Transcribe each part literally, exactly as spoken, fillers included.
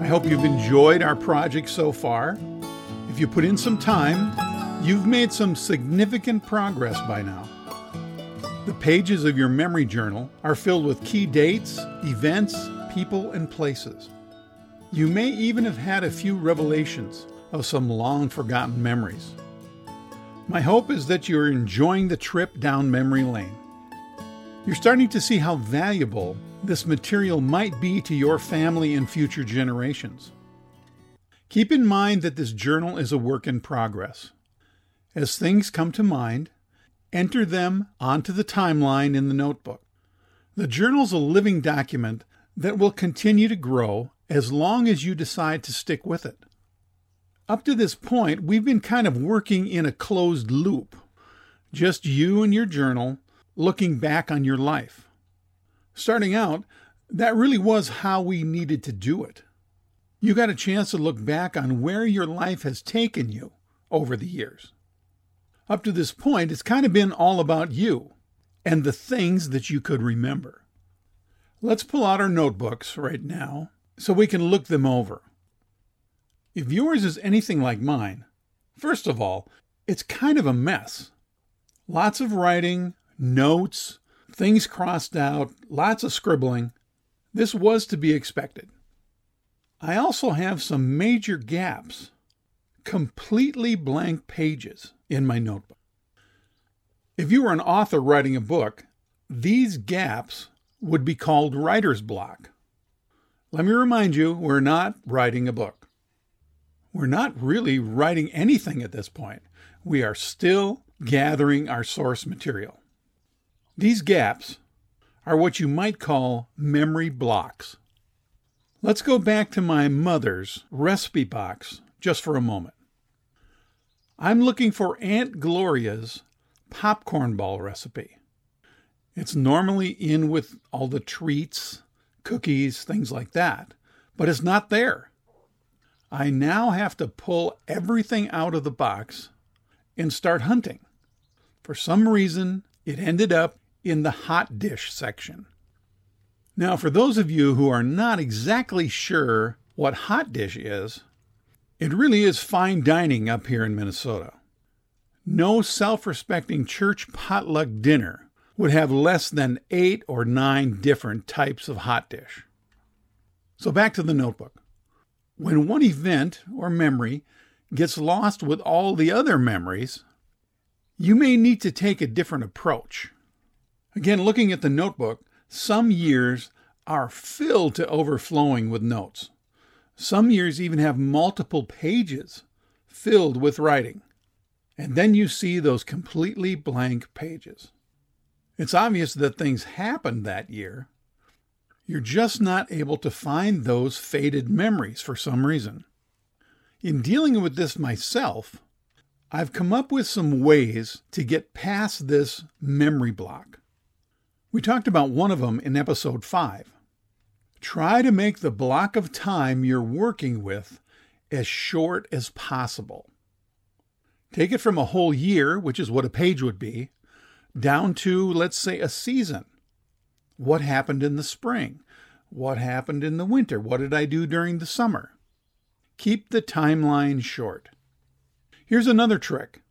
I hope you've enjoyed our project so far. If you put in some time, you've made some significant progress by now. The pages of your memory journal are filled with key dates, events, people, and places. You may even have had a few revelations of some long-forgotten memories. My hope is that you're enjoying the trip down memory lane. You're starting to see how valuable this material might be to your family and future generations. Keep in mind that this journal is a work in progress. As things come to mind, enter them onto the timeline in the notebook. The journal's a living document that will continue to grow as long as you decide to stick with it. Up to this point, we've been kind of working in a closed loop, just you and your journal looking back on your life. Starting out, that really was how we needed to do it. You got a chance to look back on where your life has taken you over the years. Up to this point, it's kind of been all about you and the things that you could remember. Let's pull out our notebooks right now so we can look them over. If yours is anything like mine, first of all, it's kind of a mess. Lots of writing, notes, things crossed out, lots of scribbling. This was to be expected. I also have some major gaps, completely blank pages in my notebook. If you were an author writing a book, these gaps would be called writer's block. Let me remind you, we're not writing a book. We're not really writing anything at this point. We are still gathering our source material. These gaps are what you might call memory blocks. Let's go back to my mother's recipe box just for a moment. I'm looking for Aunt Gloria's popcorn ball recipe. It's normally in with all the treats, cookies, things like that, but it's not there. I now have to pull everything out of the box and start hunting. For some reason, it ended up in the hot dish section. Now, for those of you who are not exactly sure what hot dish is, it really is fine dining up here in Minnesota. No self-respecting church potluck dinner would have less than eight or nine different types of hot dish. So back to the notebook. When one event or memory gets lost with all the other memories, you may need to take a different approach. Again, looking at the notebook, some years are filled to overflowing with notes. Some years even have multiple pages filled with writing. And then you see those completely blank pages. It's obvious that things happened that year. You're just not able to find those faded memories for some reason. In dealing with this myself, I've come up with some ways to get past this memory block. We talked about one of them in episode five. Try to make the block of time you're working with as short as possible. Take it from a whole year, which is what a page would be, down to, let's say, a season. What happened in the spring? What happened in the winter? What did I do during the summer? Keep the timeline short. Here's another trick.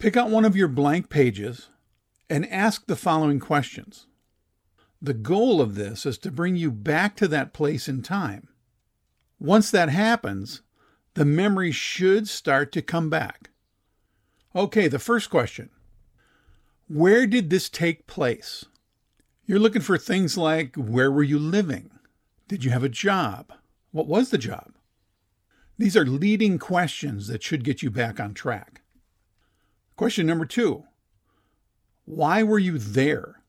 Pick out one of your blank pages and ask the following questions. The goal of this is to bring you back to that place in time. Once that happens, the memory should start to come back. Okay, the first question. Where did this take place? You're looking for things like, where were you living? Did you have a job? What was the job? These are leading questions that should get you back on track. Question number two, why were you there?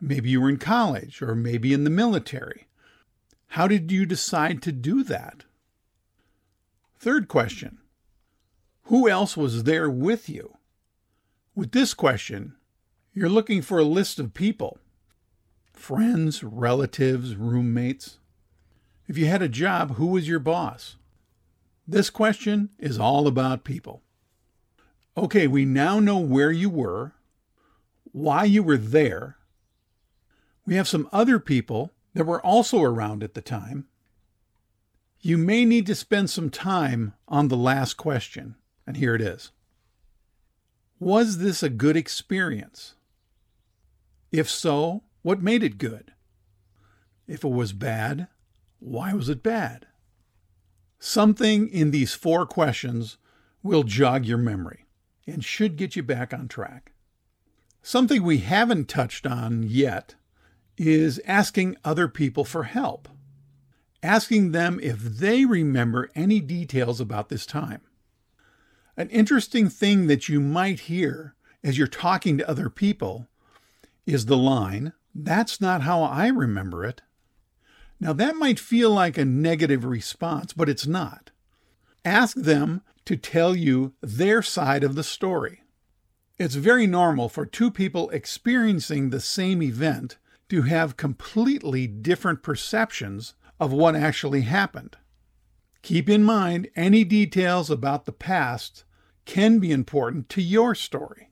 Maybe you were in college or maybe in the military. How did you decide to do that? Third question, who else was there with you? With this question, you're looking for a list of people, friends, relatives, roommates. If you had a job, who was your boss? This question is all about people. Okay, we now know where you were, why you were there. We have some other people that were also around at the time, You may need to spend some time on the last question, and here it is. Was this a good experience? If so, what made it good? If it was bad, why was it bad? Something in these four questions will jog your memory and should get you back on track. Something we haven't touched on yet is asking other people for help. Asking them if they remember any details about this time. An interesting thing that you might hear as you're talking to other people is the line, "That's not how I remember it." Now that might feel like a negative response, but it's not. Ask them to tell you their side of the story. It's very normal for two people experiencing the same event to have completely different perceptions of what actually happened. Keep in mind, any details about the past can be important to your story.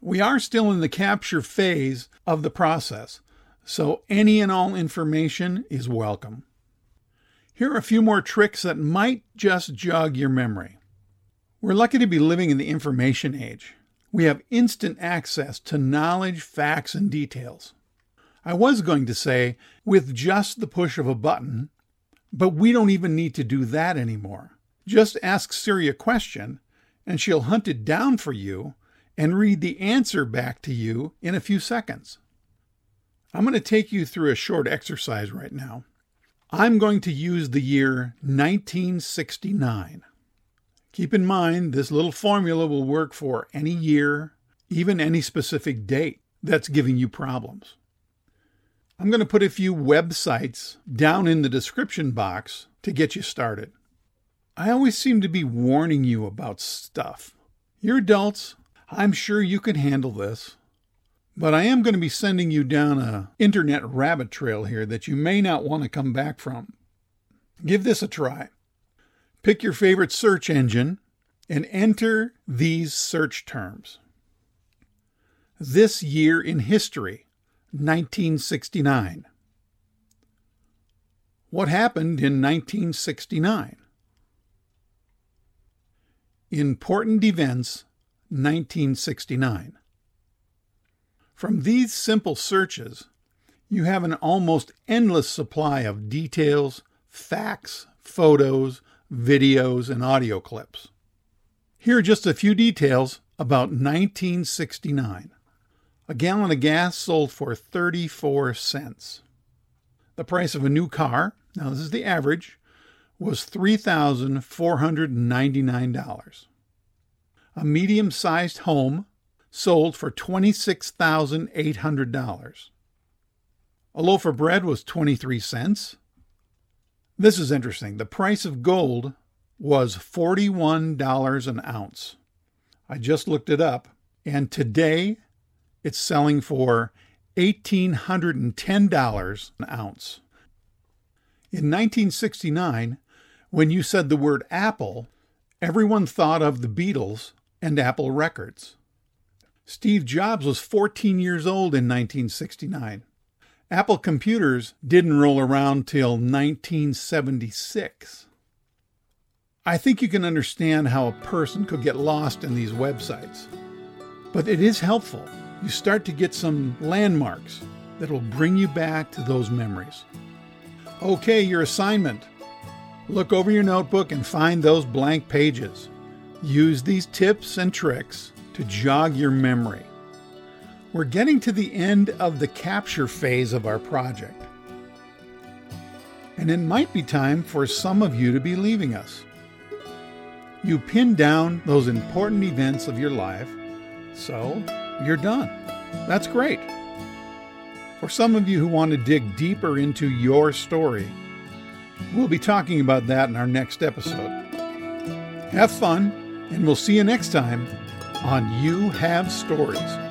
We are still in the capture phase of the process, so any and all information is welcome. Here are a few more tricks that might just jog your memory. We're lucky to be living in the information age. We have instant access to knowledge, facts, and details. I was going to say, with just the push of a button, but we don't even need to do that anymore. Just ask Siri a question, and she'll hunt it down for you and read the answer back to you in a few seconds. I'm going to take you through a short exercise right now. I'm going to use the year nineteen sixty-nine. Keep in mind, this little formula will work for any year, even any specific date that's giving you problems. I'm going to put a few websites down in the description box to get you started. I always seem to be warning you about stuff. You're adults. I'm sure you can handle this. But I am going to be sending you down an internet rabbit trail here that you may not want to come back from. Give this a try. Pick your favorite search engine and enter these search terms. This year in history. nineteen sixty-nine. What happened in nineteen sixty-nine? Important events, nineteen sixty-nine. From these simple searches, you have an almost endless supply of details, facts, photos, videos, and audio clips. Here are just a few details about nineteen sixty-nine. A gallon of gas sold for thirty-four cents. The price of a new car, now this is the average, was three thousand four hundred ninety-nine dollars. A medium-sized home sold for twenty-six thousand eight hundred dollars. A loaf of bread was twenty-three cents. This is interesting. The price of gold was forty-one dollars an ounce. I just looked it up, and today it's selling for one thousand eight hundred ten dollars an ounce. In nineteen sixty-nine, when you said the word Apple, everyone thought of the Beatles and Apple Records. Steve Jobs was fourteen years old in nineteen sixty-nine. Apple computers didn't roll around till nineteen seventy-six. I think you can understand how a person could get lost in these websites, but it is helpful. You start to get some landmarks that will bring you back to those memories. Okay, your assignment. Look over your notebook and find those blank pages. Use these tips and tricks to jog your memory. We're getting to the end of the capture phase of our project, and it might be time for some of you to be leaving us. You pinned down those important events of your life, so you're done. That's great. For some of you who want to dig deeper into your story, we'll be talking about that in our next episode. Have fun, and we'll see you next time on You Have Stories.